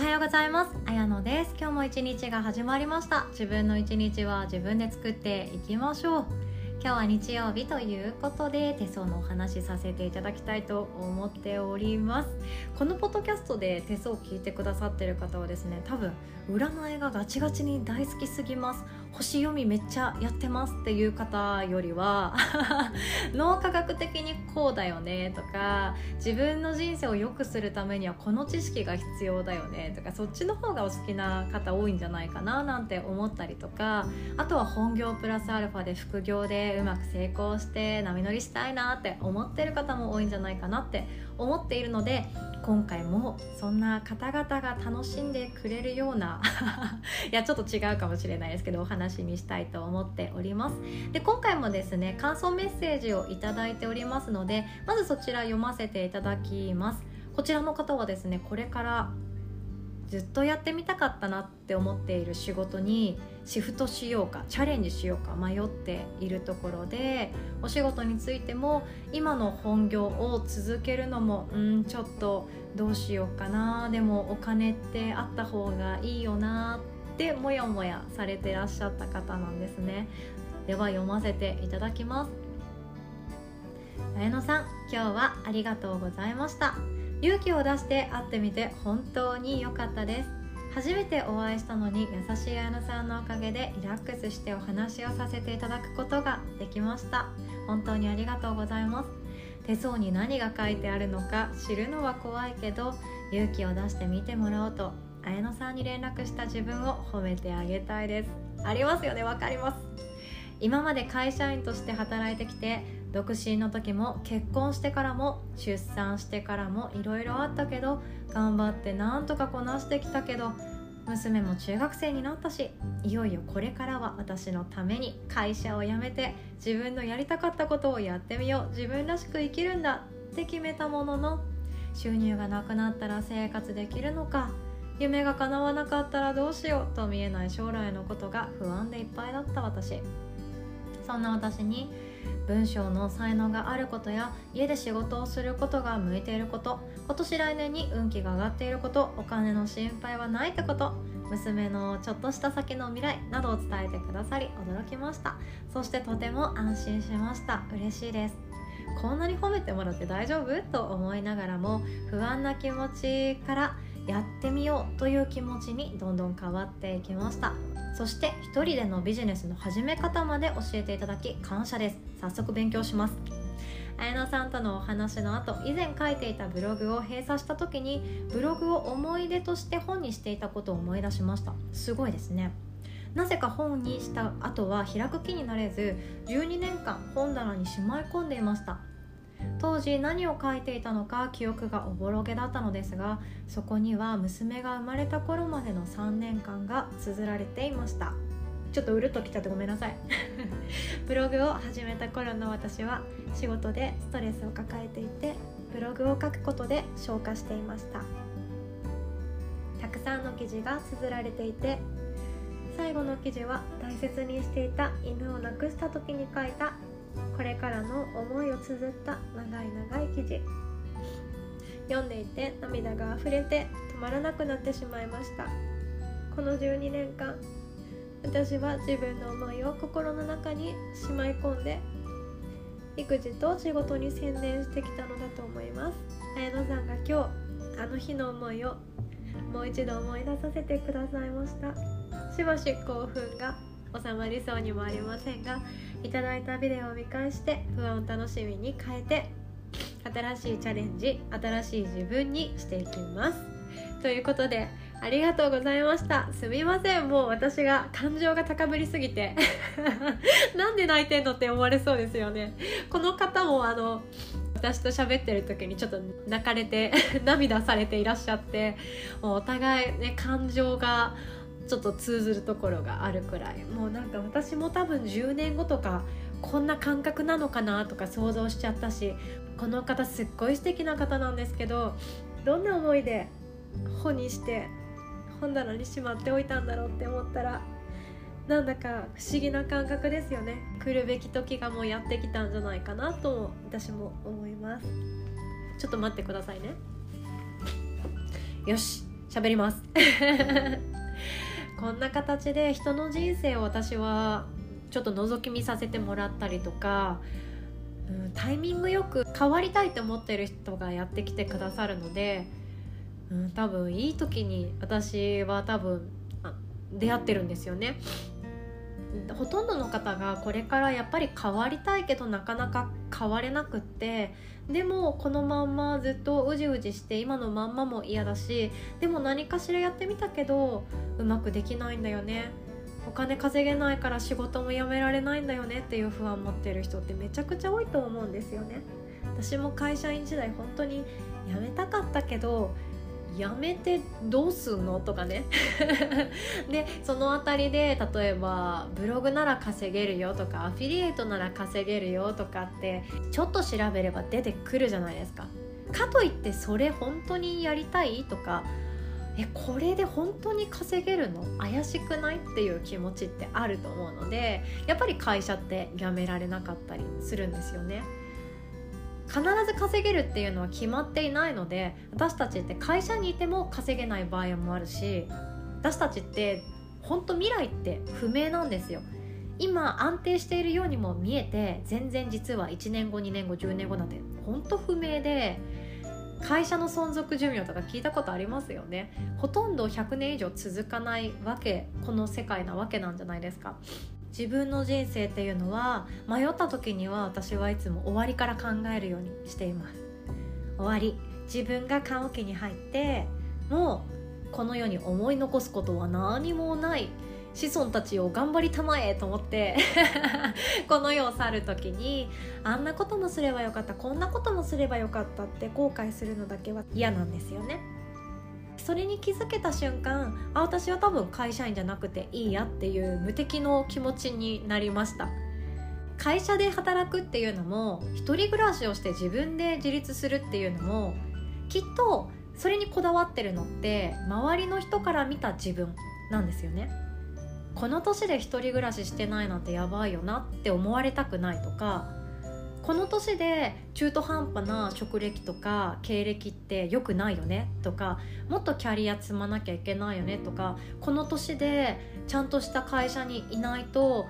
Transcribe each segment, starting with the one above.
はようございます。あやのです。今日も一日が始まりました。自分の一日は自分で作っていきましょう。今日は日曜日ということで手相のお話させていただきたいと思っております。このポッドキャストで手相を聞いてくださっている方はですね、多分占いがガチガチに大好きすぎます、星読みめっちゃやってますっていう方よりは脳科学的にこうだよねとか、自分の人生を良くするためにはこの知識が必要だよねとか、そっちの方がお好きな方多いんじゃないかななんて思ったりとか、あとは本業プラスアルファで副業でうまく成功して波乗りしたいなって思ってる方も多いんじゃないかなって思っているので、今回もそんな方々が楽しんでくれるようないやちょっと違うかもしれないですけどお話にしたいと思っております。で、今回もですね感想メッセージをいただいておりますので、まずそちら読ませていただきます。こちらの方はですね、これからずっとやってみたかったなって思っている仕事にシフトしようかチャレンジしようか迷っているところで、お仕事についても今の本業を続けるのもちょっとどうしようかな、でもお金ってあった方がいいよなってもやもやされてらっしゃった方なんですね。では読ませていただきます。綾乃さん、今日はありがとうございました。勇気を出して会ってみて本当に良かったです。初めてお会いしたのに優しい綾乃さんのおかげでリラックスしてお話をさせていただくことができました。本当にありがとうございます。手相に何が書いてあるのか知るのは怖いけど、勇気を出して見てもらおうと綾乃さんに連絡した自分を褒めてあげたいです。ありますよね、わかります。今まで会社員として働いてきて、独身の時も結婚してからも出産してからもいろいろあったけど、頑張ってなんとかこなしてきたけど、娘も中学生になったし、いよいよこれからは私のために会社を辞めて自分のやりたかったことをやってみよう、自分らしく生きるんだって決めたものの、収入がなくなったら生活できるのか、夢が叶わなかったらどうしようと見えない将来のことが不安でいっぱいだった私。そんな私に、文章の才能があることや家で仕事をすることが向いていること、今年来年に運気が上がっていること、お金の心配はないってこと、娘のちょっとした先の未来などを伝えてくださり驚きました。そしてとても安心しました。嬉しいです。こんなに褒めてもらって大丈夫と思いながらも、不安な気持ちからやってみようという気持ちにどんどん変わっていきました。そして一人でのビジネスの始め方まで教えていただき感謝です。早速勉強します。綾乃さんとのお話の後、以前書いていたブログを閉鎖した時に、ブログを思い出として本にしていたことを思い出しました。すごいですね。なぜか本にした後は開く気になれず、12年間本棚にしまい込んでいました。当時何を書いていたのか記憶がおぼろげだったのですが、そこには娘が生まれた頃までの3年間が綴られていました。ちょっとうるっときちゃってごめんなさいブログを始めた頃の私は仕事でストレスを抱えていて、ブログを書くことで消化していました。たくさんの記事が綴られていて、最後の記事は大切にしていた犬を亡くした時に書いたこれからの思いを綴った長い長い記事。読んでいて涙があふれて止まらなくなってしまいました。この12年間、私は自分の思いを心の中にしまい込んで、育児と仕事に専念してきたのだと思います。綾乃さんが今日、あの日の思いをもう一度思い出させてくださいました。しばし興奮が収まりそうにもありませんが、いただいたビデオを見返して不安を楽しみに変えて、新しいチャレンジ、新しい自分にしていきます。ということで、ありがとうございました。すみません、もう私が感情が高ぶりすぎてなんで泣いてんのって思われそうですよね。この方も私と喋ってる時にちょっと泣かれて涙されていらっしゃって、もうお互いね、感情がちょっと通ずるところがあるくらい、もうなんか私も多分10年後とかこんな感覚なのかなとか想像しちゃったし、この方すっごい素敵な方なんですけど、どんな思いで本にして本棚にしまっておいたんだろうって思ったら、なんだか不思議な感覚ですよね。来るべき時がもうやってきたんじゃないかなと私も思います。ちょっと待ってくださいね。よし、喋りますこんな形で人の人生を私はちょっと覗き見させてもらったりとか、タイミングよく変わりたいと思ってる人がやってきてくださるので、多分いい時に私は多分出会ってるんですよね。ほとんどの方がこれからやっぱり変わりたいけどなかなか変われなくって、でもこのまんまずっとうじうじして今のまんまも嫌だし、でも何かしらやってみたけどうまくできないんだよね、お金稼げないから仕事も辞められないんだよねっていう不安持ってる人ってめちゃくちゃ多いと思うんですよね。私も会社員時代本当に辞めたかったけどやめてどうすんのとかねでそのあたりで例えばブログなら稼げるよとかアフィリエイトなら稼げるよとかってちょっと調べれば出てくるじゃないですか。かといってそれ本当にやりたいとか、これで本当に稼げるの怪しくないっていう気持ちってあると思うので、やっぱり会社って辞められなかったりするんですよね。必ず稼げるっていうのは決まっていないので、私たちって会社にいても稼げない場合もあるし、私たちって本当未来って不明なんですよ。今安定しているようにも見えて全然実は1年後2年後10年後なんて本当不明で、会社の存続寿命とか聞いたことありますよね。ほとんど100年以上続かないわけ、この世界なわけなんじゃないですか。自分の人生っていうのは迷った時には私はいつも終わりから考えるようにしています。終わり、自分が棺桶に入ってもうこの世に思い残すことは何もない、子孫たちを頑張りたまえと思ってこの世を去る時にあんなこともすればよかった、こんなこともすればよかったって後悔するのだけは嫌なんですよね。それに気づけた瞬間、私は多分会社員じゃなくていいやっていう無敵の気持ちになりました。会社で働くっていうのも一人暮らしをして自分で自立するっていうのもきっとそれにこだわってるのって周りの人から見た自分なんですよね。この年で一人暮らししてないなんてやばいよなって思われたくないとか、この年で中途半端な職歴とか経歴って良くないよねとか、もっとキャリア積まなきゃいけないよねとか、この年でちゃんとした会社にいないと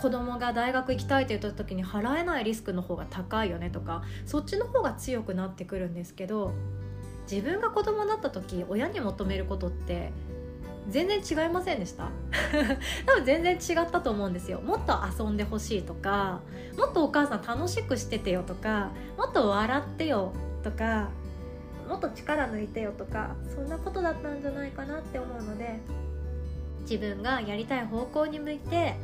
子供が大学行きたいと言った時に払えないリスクの方が高いよねとか、そっちの方が強くなってくるんですけど、自分が子供だった時親に求めることって全然違いませんでした多分全然違ったと思うんですよ。もっと遊んでほしいとか、もっとお母さん楽しくしててよとか、もっと笑ってよとか、もっと力抜いてよとか、そんなことだったんじゃないかなって思うので、自分がやりたい方向に向いて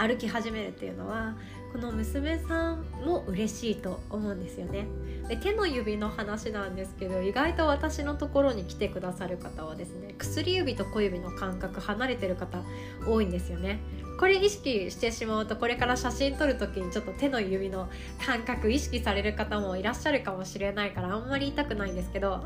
歩き始めるっていうのはこの娘さんも嬉しいと思うんですよね。で、手の指の話なんですけど、意外と私のところに来てくださる方はですね、薬指と小指の感覚離れてる方多いんですよね。これ意識してしまうとこれから写真撮るときにちょっと手の指の感覚意識される方もいらっしゃるかもしれないからあんまり言いたくないんですけど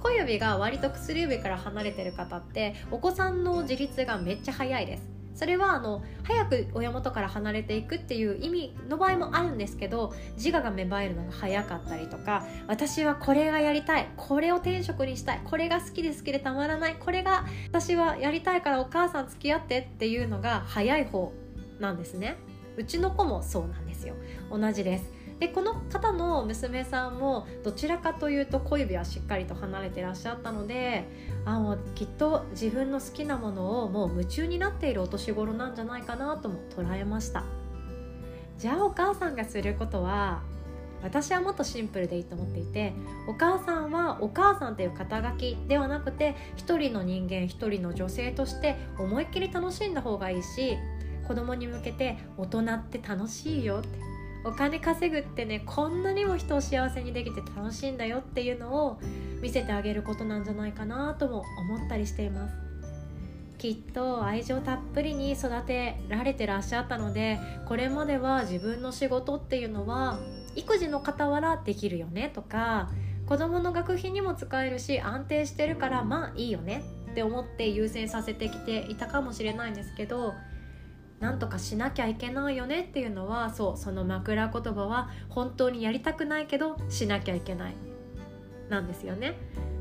小指が割と薬指から離れてる方ってお子さんの自立がめっちゃ早いです。それは早く親元から離れていくっていう意味の場合もあるんですけど、自我が芽生えるのが早かったりとか、私はこれがやりたい、これを転職にしたい、これが好きでたまらない、これが私はやりたいからお母さん付き合ってっていうのが早い方なんですね。うちの子もそうなんですよ。同じです。で、この方の娘さんもどちらかというと小指はしっかりと離れてらっしゃったので、もうきっと自分の好きなものをもう夢中になっているお年頃なんじゃないかなとも捉えました。じゃあお母さんがすることは、私はもっとシンプルでいいと思っていて、お母さんはお母さんという肩書きではなくて一人の人間、一人の女性として思いっきり楽しんだ方がいいし、子供に向けて大人って楽しいよって、お金稼ぐってね、こんなにも人を幸せにできて楽しいんだよっていうのを見せてあげることなんじゃないかなとも思ったりしています。きっと愛情たっぷりに育てられてらっしゃったので、これまでは自分の仕事っていうのは育児の傍らできるよねとか、子供の学費にも使えるし安定してるからまあいいよねって思って優先させてきていたかもしれないんですけど、なんとかしなきゃいけないよねっていうのは、その枕言葉は本当にやりたくないけどしなきゃいけないなんですよね。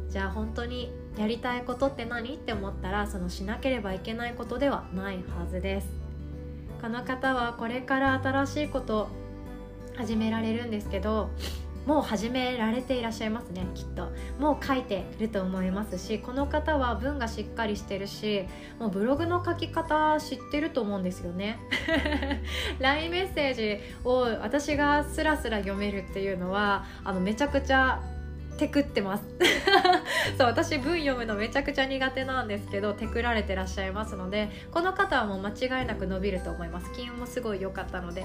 じゃあ本当にやりたいことって何って思ったら、そのしなければいけないことではないはずです。この方はこれから新しいこと始められるんですけど、もう始められていらっしゃいますね。きっともう書いていると思いますし、この方は文がしっかりしてるし、もうブログの書き方知ってると思うんですよね。LINE メッセージを私がスラスラ読めるっていうのはめちゃくちゃテクってます。そう、私文読むのめちゃくちゃ苦手なんですけど、テクられてらっしゃいますので、この方はもう間違いなく伸びると思います。金運もすごい良かったので、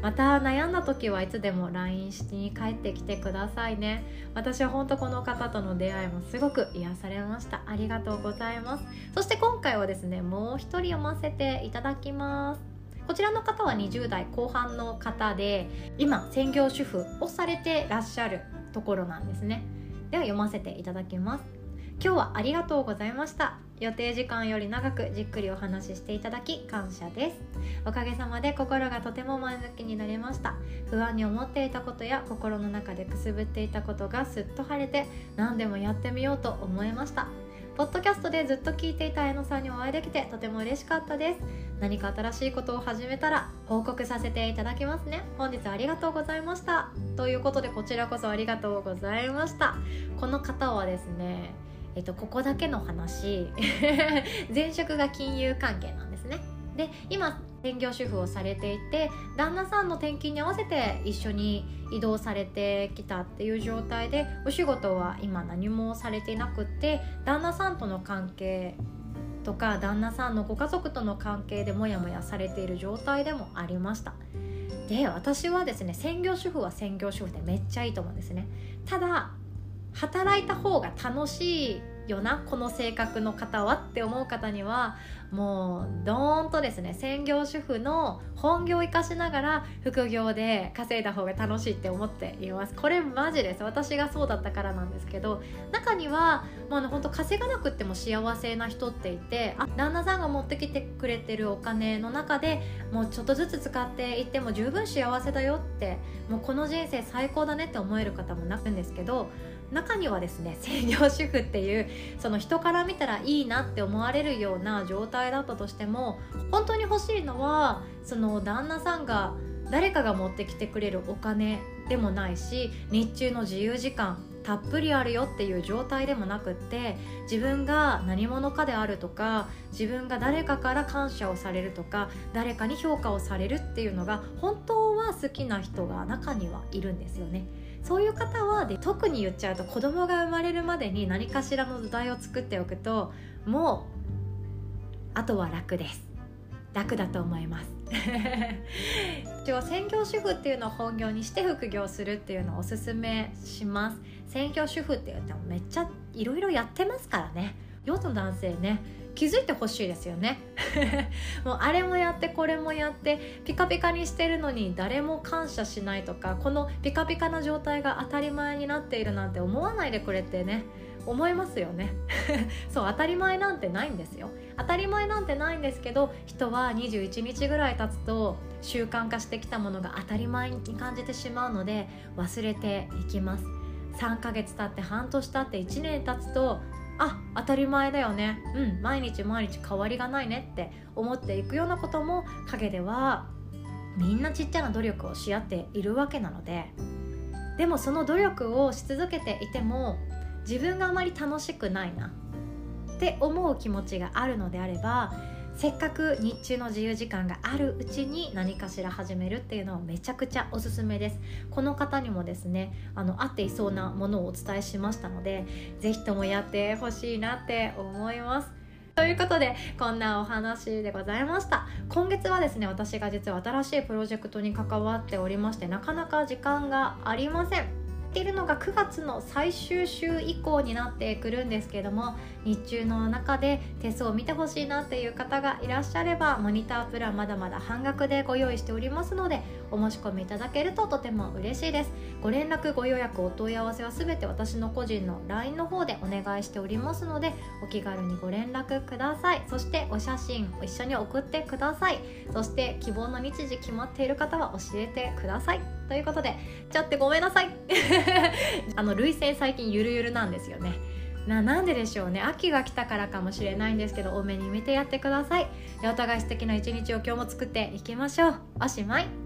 また悩んだ時はいつでも LINE に帰ってきてくださいね。私は本当この方との出会いもすごく癒されました。ありがとうございます。そして今回はですね、もう一人読ませていただきます。こちらの方は20代後半の方で、今専業主婦をされてらっしゃるところなんですね。では読ませていただきます。今日はありがとうございました。予定時間より長くじっくりお話ししていただき感謝です。おかげさまで心がとても前向きになれました。不安に思っていたことや心の中でくすぶっていたことがすっと晴れて、何でもやってみようと思いました。ポッドキャストでずっと聞いていたえのさんにお会いできてとても嬉しかったです。何か新しいことを始めたら報告させていただきますね。本日はありがとうございました。ということで、こちらこそありがとうございました。この方はですね、ここだけの話、前職が金融関係なんですね。で、今専業主婦をされていて、旦那さんの転勤に合わせて一緒に移動されてきたっていう状態で、お仕事は今何もされていなくって、旦那さんとの関係とか旦那さんのご家族との関係でモヤモヤされている状態でもありました。で、私はですね、専業主婦は専業主婦でめっちゃいいと思うんですね。ただ働いた方が楽しいよな、この性格の方はって思う方には、もうドーンとですね、専業主婦の本業を生かしながら副業で稼いだ方が楽しいって思っています。これマジです。私がそうだったからなんですけど、中にはもう本当稼がなくても幸せな人っていて、旦那さんが持ってきてくれてるお金の中でもうちょっとずつ使っていっても十分幸せだよって、もうこの人生最高だねって思える方もなくんですけど、中にはですね、専業主婦っていうその人から見たらいいなって思われるような状態だったとしても、本当に欲しいのはその旦那さんが誰かが持ってきてくれるお金でもないし、日中の自由時間たっぷりあるよっていう状態でもなくって、自分が何者かであるとか、自分が誰かから感謝をされるとか、誰かに評価をされるっていうのが本当は好きな人が中にはいるんですよね。そういう方はで、特に言っちゃうと、子供が生まれるまでに何かしらの土台を作っておくと、もうあとは楽です。楽だと思います。一応専業主婦っていうのを本業にして副業するっていうのをおすすめします。専業主婦って言ってもめっちゃいろいろやってますからね。世の男性ね、気づいてほしいですよね。もうあれもやってこれもやってピカピカにしてるのに誰も感謝しないとか、このピカピカな状態が当たり前になっているなんて思わないでくれってね、思いますよね。そう、当たり前なんてないんですよ。当たり前なんてないんですけど、人は21日ぐらい経つと習慣化してきたものが当たり前に感じてしまうので忘れていきます。3ヶ月経って半年経って1年経つと、あ、当たり前だよね、うん、毎日毎日変わりがないねって思っていくようなことも、陰ではみんなちっちゃな努力をし合っているわけなので、でもその努力をし続けていても自分があまり楽しくないなって思う気持ちがあるのであれば、せっかく日中の自由時間があるうちに何かしら始めるっていうのはめちゃくちゃおすすめです。この方にもですね、合っていそうなものをお伝えしましたので、ぜひともやってほしいなって思います。ということで、こんなお話でございました。今月はですね、私が実は新しいプロジェクトに関わっておりまして、なかなか時間がありません。いるのが9月の最終週以降になってくるんですけども、日中の中で手相を見てほしいなっていう方がいらっしゃれば、モニタープランまだまだ半額でご用意しておりますので、お申し込みいただけるととても嬉しいです。ご連絡、ご予約、お問い合わせはすべて私の個人の LINE の方でお願いしておりますので、お気軽にご連絡ください。そしてお写真を一緒に送ってください。そして希望の日時決まっている方は教えてください。ということで、ちょっとごめんなさい。涙腺最近ゆるゆるなんですよね。なんででしょうね。秋が来たからかもしれないんですけど、多めに見てやってください。お互い素敵な一日を今日も作っていきましょう。おしまい。